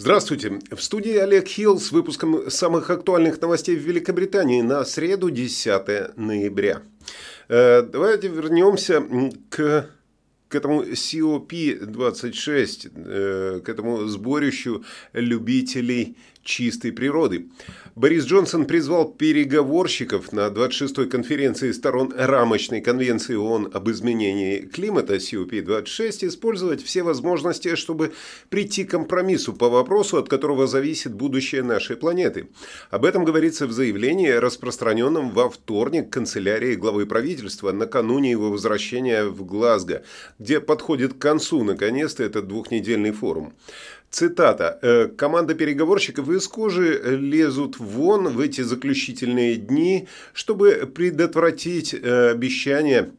Здравствуйте. В студии Олег Хилл с выпуском самых актуальных новостей в Великобритании на среду, 10 ноября. Давайте вернемся к этому COP26, к этому сборищу любителей чистой природы. Борис Джонсон призвал переговорщиков на 26-й конференции сторон рамочной конвенции ООН об изменении климата COP26 использовать все возможности, чтобы прийти к компромиссу по вопросу, от которого зависит будущее нашей планеты. Об этом говорится в заявлении, распространенном во вторник канцелярии главы правительства накануне его возвращения в Глазго, где подходит к концу, наконец-то, этот двухнедельный форум. Цитата. «Команда переговорщиков из кожи лезут вон в эти заключительные дни, чтобы превратить обещание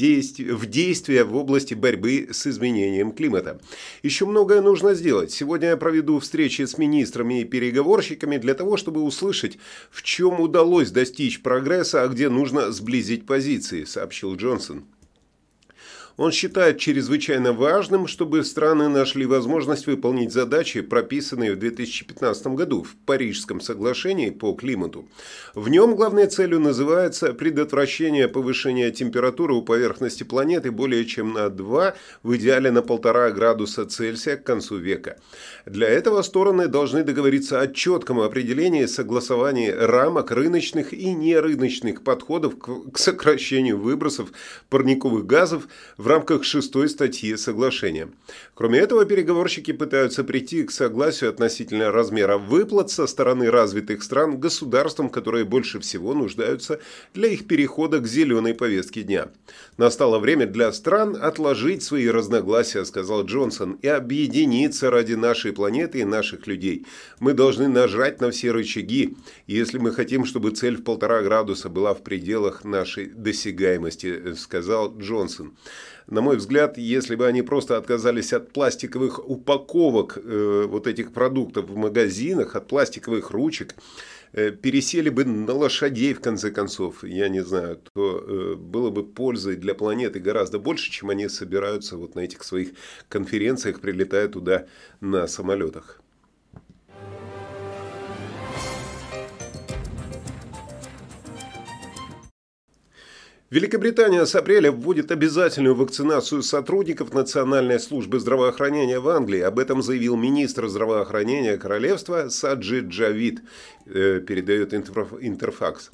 в действие в области борьбы с изменением климата. Еще многое нужно сделать. Сегодня я проведу встречи с министрами и переговорщиками для того, чтобы услышать, в чем удалось достичь прогресса, а где нужно сблизить позиции», — сообщил Джонсон. Он считает чрезвычайно важным, чтобы страны нашли возможность выполнить задачи, прописанные в 2015 году в Парижском соглашении по климату. В нем главной целью называется предотвращение повышения температуры у поверхности планеты более чем на 2, в идеале на 1,5 градуса Цельсия к концу века. Для этого стороны должны договориться о четком определении и согласовании рамок рыночных и нерыночных подходов к сокращению выбросов парниковых газов в рамках 6-й статьи соглашения. Кроме этого, переговорщики пытаются прийти к согласию относительно размера выплат со стороны развитых стран государствам, которые больше всего нуждаются для их перехода к зеленой повестке дня. «Настало время для стран отложить свои разногласия», — сказал Джонсон, — «и объединиться ради нашей планеты и наших людей. Мы должны нажать на все рычаги, если мы хотим, чтобы цель в 1,5 градуса была в пределах нашей досягаемости», — сказал Джонсон. На мой взгляд, если бы они просто отказались от пластиковых упаковок вот этих продуктов в магазинах, от пластиковых ручек, пересели бы на лошадей, в конце концов, я не знаю, то было бы пользы для планеты гораздо больше, чем они собираются вот на этих своих конференциях, прилетая туда на самолетах. Великобритания с апреля вводит обязательную вакцинацию сотрудников Национальной службы здравоохранения в Англии. Об этом заявил министр здравоохранения королевства Саджид Джавид, передает Интерфакс.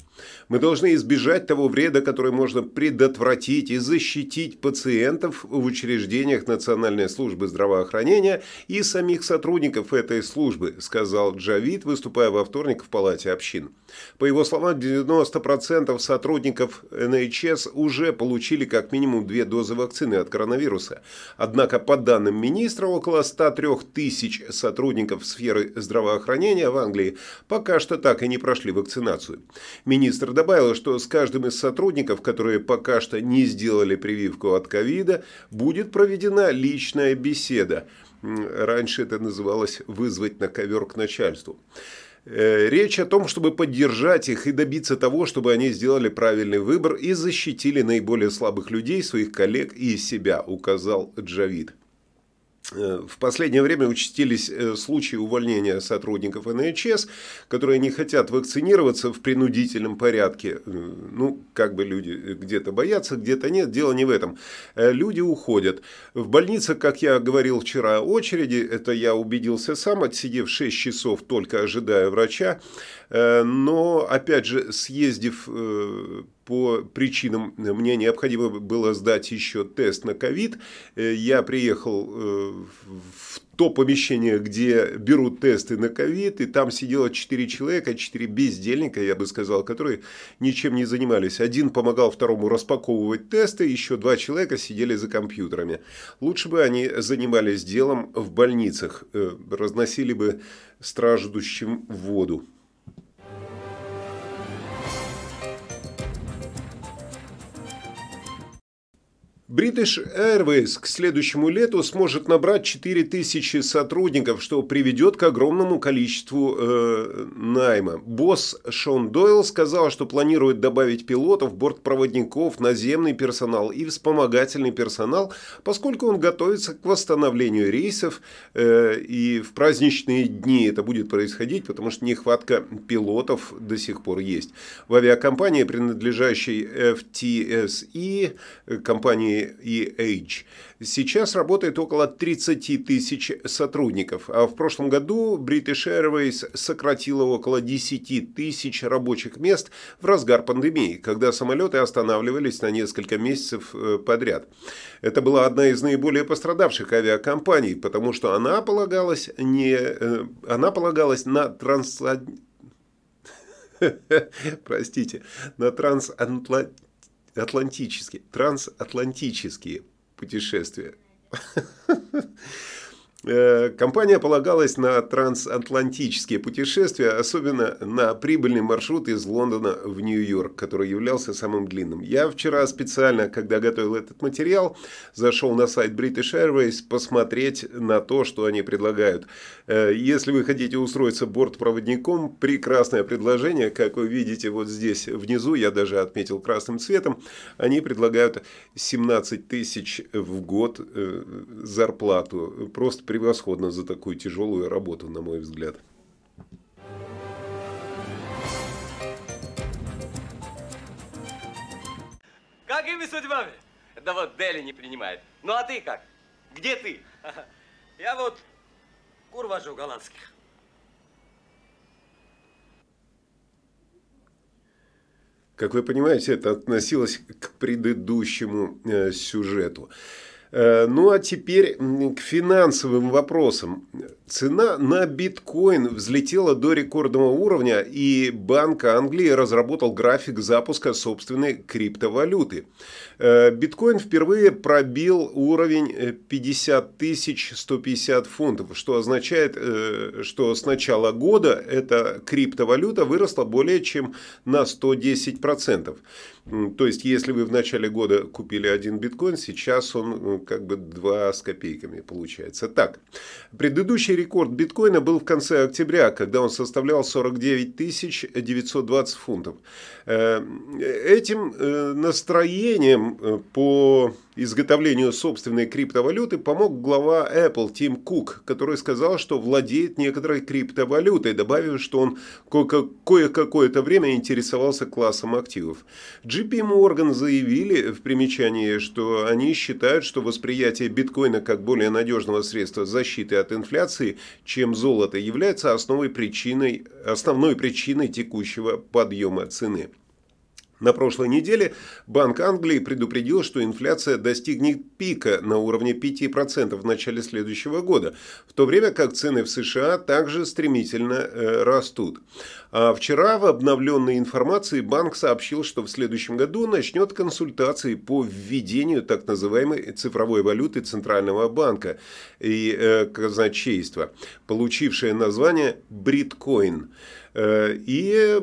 «Мы должны избежать того вреда, который можно предотвратить, и защитить пациентов в учреждениях Национальной службы здравоохранения и самих сотрудников этой службы», — сказал Джавид, выступая во вторник в Палате общин. По его словам, 90% сотрудников NHS уже получили как минимум 2 дозы вакцины от коронавируса. Однако, по данным министра, около 103 тысяч сотрудников сферы здравоохранения в Англии пока что так и не прошли вакцинацию. Министр добавил, что с каждым из сотрудников, которые пока что не сделали прививку от ковида, будет проведена личная беседа. Раньше это называлось «вызвать на ковер к начальству». Речь о том, чтобы поддержать их и добиться того, чтобы они сделали правильный выбор и защитили наиболее слабых людей, своих коллег и себя, указал Джавид. В последнее время участились случаи увольнения сотрудников NHS, которые не хотят вакцинироваться в принудительном порядке. Ну, как бы люди где-то боятся, где-то нет, дело не в этом. Люди уходят. В больнице, как я говорил вчера, очереди, это я убедился сам, отсидев 6 часов, только ожидая врача, но, опять же, съездив по причинам, мне необходимо было сдать еще тест на ковид. Я приехал в то помещение, где берут тесты на ковид, и там сидело 4 человека, 4 бездельника, я бы сказал, которые ничем не занимались. Один помогал второму распаковывать тесты, еще 2 человека сидели за компьютерами. Лучше бы они занимались делом в больницах, разносили бы страждущим воду. British Airways к следующему лету сможет набрать 4000 сотрудников, что приведет к огромному количеству найма. Босс Шон Дойл сказал, что планирует добавить пилотов, бортпроводников, наземный персонал и вспомогательный персонал, поскольку он готовится к восстановлению рейсов и в праздничные дни это будет происходить, потому что нехватка пилотов до сих пор есть. В авиакомпании, принадлежащей FTSE, компании сейчас работает около 30 тысяч сотрудников, а в прошлом году British Airways сократила около 10 тысяч рабочих мест в разгар пандемии, когда самолеты останавливались на несколько месяцев подряд. Это была одна из наиболее пострадавших авиакомпаний, потому что она полагалась, на трансатлантические путешествия. Компания полагалась на трансатлантические путешествия, особенно на прибыльный маршрут из Лондона в Нью-Йорк, который являлся самым длинным. Я вчера специально, когда готовил этот материал, зашел на сайт British Airways посмотреть на то, что они предлагают. Если вы хотите устроиться бортпроводником, прекрасное предложение, как вы видите вот здесь внизу, я даже отметил красным цветом, они предлагают 17 тысяч в год зарплату. Просто превосходно за такую тяжелую работу, на мой взгляд. Какими судьбами? Да вот Дели не принимает. Ну а ты как? Где ты? Я вот кур вожу голландских. Как вы понимаете, это относилось к предыдущему сюжету. Ну а теперь к финансовым вопросам. Цена на биткоин взлетела до рекордного уровня, и Банк Англии разработал график запуска собственной криптовалюты. Биткоин впервые пробил уровень 50 150 фунтов, что означает, что с начала года эта криптовалюта выросла более чем на 110%. То есть, если вы в начале года купили один биткоин, сейчас он как бы 2 с копейками получается. Так, предыдущий рекорд биткоина был в конце октября, когда он составлял 49 920 фунтов. Этим настроением по изготовлению собственной криптовалюты помог глава Apple Тим Кук, который сказал, что владеет некоторой криптовалютой, добавив, что он кое-какое-то время интересовался классом активов. JP Morgan заявили в примечании, что они считают, что восприятие биткоина как более надежного средства защиты от инфляции, чем золото, является основной причиной текущего подъема цены. На прошлой неделе Банк Англии предупредил, что инфляция достигнет пика на уровне 5% в начале следующего года, в то время как цены в США также стремительно растут. А вчера в обновленной информации банк сообщил, что в следующем году начнет консультации по введению так называемой цифровой валюты Центрального банка и казначейства, получившее название BRITcoin. И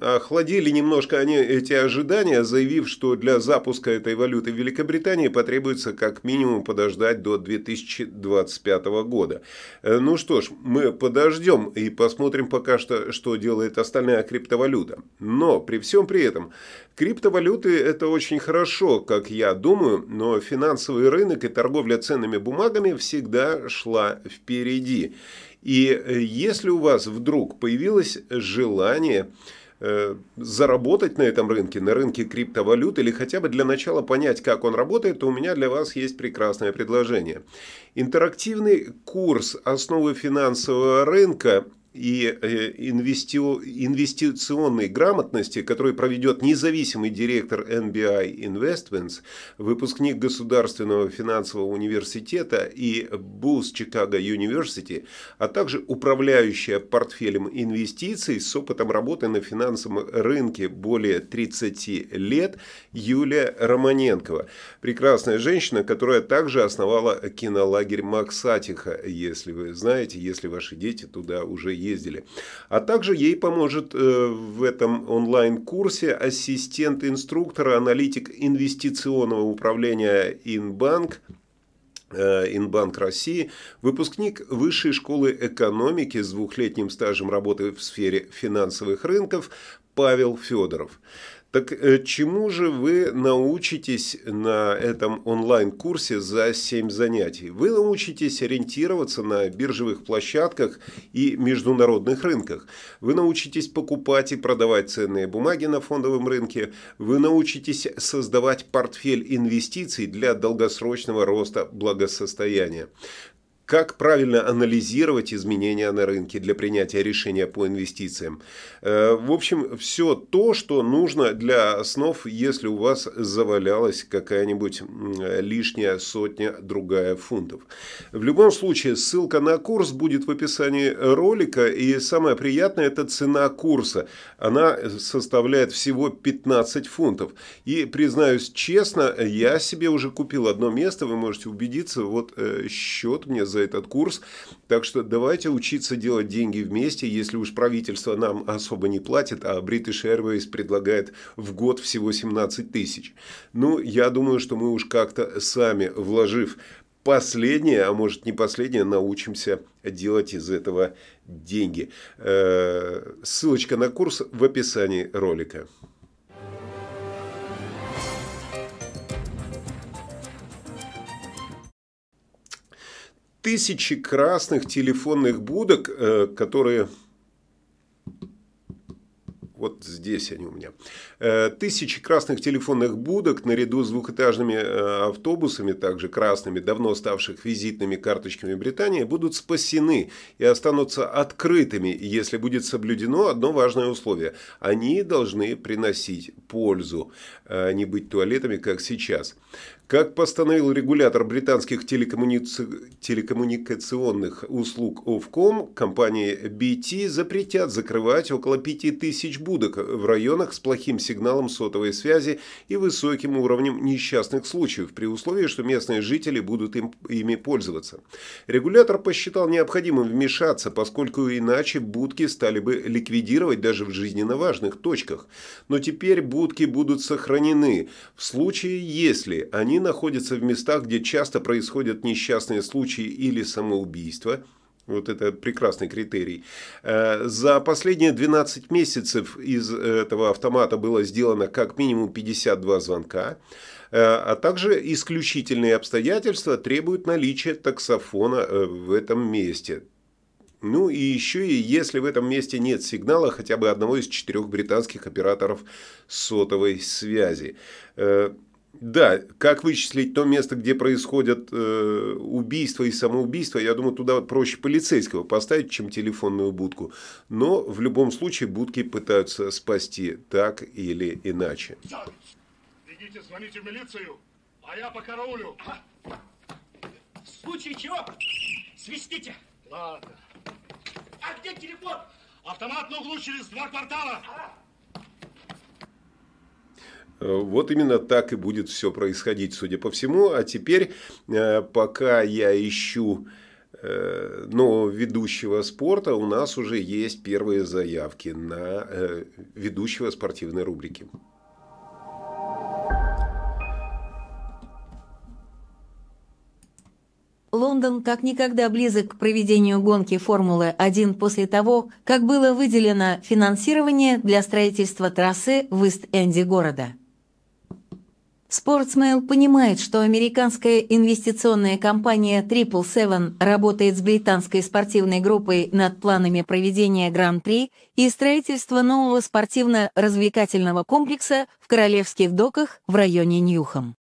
охладили немножко они эти ожидания, заявив, что для запуска этой валюты в Великобритании потребуется как минимум подождать до 2025 года. Ну что ж, мы подождем и посмотрим пока что, что делает остальная криптовалюта. Но при всем при этом, криптовалюты это очень хорошо, как я думаю, но финансовый рынок и торговля ценными бумагами всегда шла впереди. И если у вас вдруг появилось желание заработать на этом рынке, на рынке криптовалют, или хотя бы для начала понять, как он работает, то у меня для вас есть прекрасное предложение. Интерактивный курс «Основы финансового рынка» и инвестиционной грамотности, который проведет независимый директор NBI Investments, выпускник Государственного финансового университета и BUS Chicago University, а также управляющая портфелем инвестиций с опытом работы на финансовом рынке более 30 лет Юлия Романенкова. Прекрасная женщина, которая также основала кинолагерь Максатиха, если вы знаете, если ваши дети туда уже едут. ездили. А также ей поможет в этом онлайн-курсе ассистент инструктора, аналитик инвестиционного управления InBank России, выпускник Высшей школы экономики с 2-летним стажем работы в сфере финансовых рынков Павел Федоров. Так чему же вы научитесь на этом онлайн-курсе за 7 занятий? Вы научитесь ориентироваться на биржевых площадках и международных рынках. Вы научитесь покупать и продавать ценные бумаги на фондовом рынке. Вы научитесь создавать портфель инвестиций для долгосрочного роста благосостояния. Как правильно анализировать изменения на рынке для принятия решения по инвестициям. В общем, все то, что нужно для основ, если у вас завалялась какая-нибудь лишняя сотня-другая фунтов. В любом случае, ссылка на курс будет в описании ролика. И самое приятное – это цена курса. Она составляет всего 15 фунтов. И, признаюсь честно, я себе уже купил одно место. Вы можете убедиться, вот счет мне за этот курс. Так что давайте учиться делать деньги вместе, если уж правительство нам особо не платит, а British Airways предлагает в год всего 17 тысяч. Ну, я думаю, что мы уж как-то сами, вложив последнее, а может не последнее, научимся делать из этого деньги. Ссылочка на курс в описании ролика. Тысячи красных телефонных будок, которые... Вот здесь они у меня. Тысячи красных телефонных будок наряду с двухэтажными автобусами, также красными, давно ставших визитными карточками Британии, будут спасены и останутся открытыми, если будет соблюдено одно важное условие. Они должны приносить пользу, а не быть туалетами, как сейчас. Как постановил регулятор британских телекоммуникационных услуг Ofcom, компании BT запретят закрывать около 5000 будок в районах с плохим сигналом сотовой связи и высоким уровнем несчастных случаев, при условии, что местные жители будут ими пользоваться. Регулятор посчитал необходимым вмешаться, поскольку иначе будки стали бы ликвидировать даже в жизненно важных точках. Но теперь будки будут сохранены в случае, если они находятся в местах, где часто происходят несчастные случаи или самоубийства. Вот это прекрасный критерий. За последние 12 месяцев из этого автомата было сделано как минимум 52 звонка. А также исключительные обстоятельства требуют наличия таксофона в этом месте. Ну и еще и если в этом месте нет сигнала хотя бы одного из 4 британских операторов сотовой связи. Да, как вычислить то место, где происходят убийства и самоубийства, я думаю, туда проще полицейского поставить, чем телефонную будку. Но в любом случае будки пытаются спасти так или иначе. Идите, звоните в милицию, а я по караулю. В случае чего? Свистите. Ладно. А где телефон? Автомат на углу через 2 квартала. Вот именно так и будет все происходить, судя по всему. А теперь, пока я ищу нового ведущего спорта, у нас уже есть первые заявки на ведущего спортивной рубрики. Лондон как никогда близок к проведению гонки Формулы 1 после того, как было выделено финансирование для строительства трассы в Ист-Энде города. Sportsmail понимает, что американская инвестиционная компания 777 работает с британской спортивной группой над планами проведения Гран-при и строительства нового спортивно-развлекательного комплекса в Королевских доках в районе Ньюхам.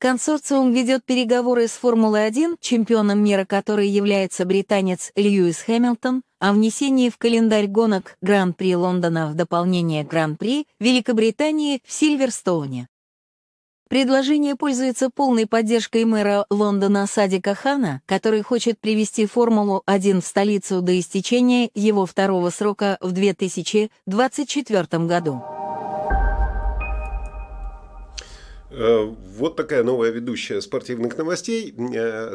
Консорциум ведет переговоры с Формулой-1, чемпионом мира которой является британец Льюис Хэмилтон, о внесении в календарь гонок Гран-при Лондона в дополнение Гран-при Великобритании в Сильверстоуне. Предложение пользуется полной поддержкой мэра Лондона Садика Хана, который хочет привести Формулу-1 в столицу до истечения его второго срока в 2024 году. Вот такая новая ведущая спортивных новостей.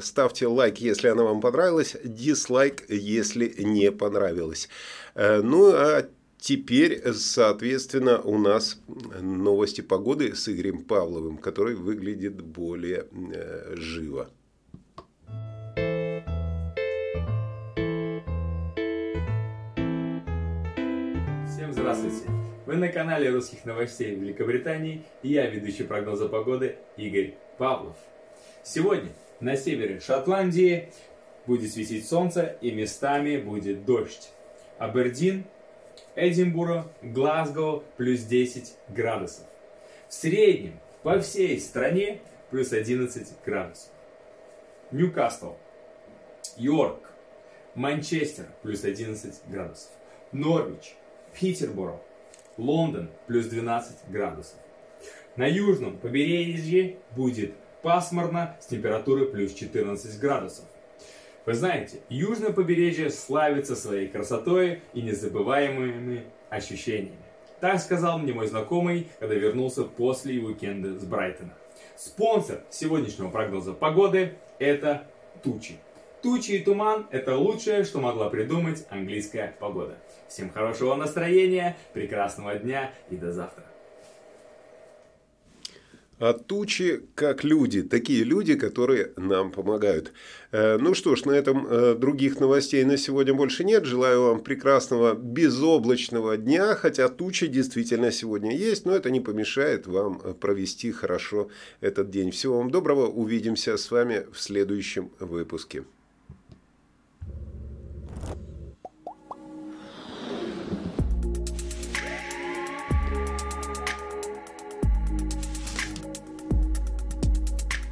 Ставьте лайк, если она вам понравилась, дизлайк, если не понравилась. Ну, а теперь, соответственно, у нас новости погоды с Игорем Павловым, который выглядит более живо. Всем здравствуйте! Вы на канале русских новостей Великобритании, и я, ведущий прогноза погоды, Игорь Павлов. Сегодня на севере Шотландии будет светить солнце и местами будет дождь. Абердин, Эдинбург, Глазго плюс 10 градусов. В среднем по всей стране плюс 11 градусов. Ньюкасл, Йорк, Манчестер плюс 11 градусов. Норвич, Питерборо, Лондон плюс 12 градусов. На южном побережье будет пасмурно с температурой плюс 14 градусов. Вы знаете, южное побережье славится своей красотой и незабываемыми ощущениями. Так сказал мне мой знакомый, когда вернулся после уикенда с Брайтона. Спонсор сегодняшнего прогноза погоды – это тучи. Тучи и туман – это лучшее, что могла придумать английская погода. Всем хорошего настроения, прекрасного дня и до завтра. А тучи как люди, такие люди, которые нам помогают. Ну что ж, на этом других новостей на сегодня больше нет. Желаю вам прекрасного безоблачного дня, хотя тучи действительно сегодня есть, но это не помешает вам провести хорошо этот день. Всего вам доброго, увидимся с вами в следующем выпуске.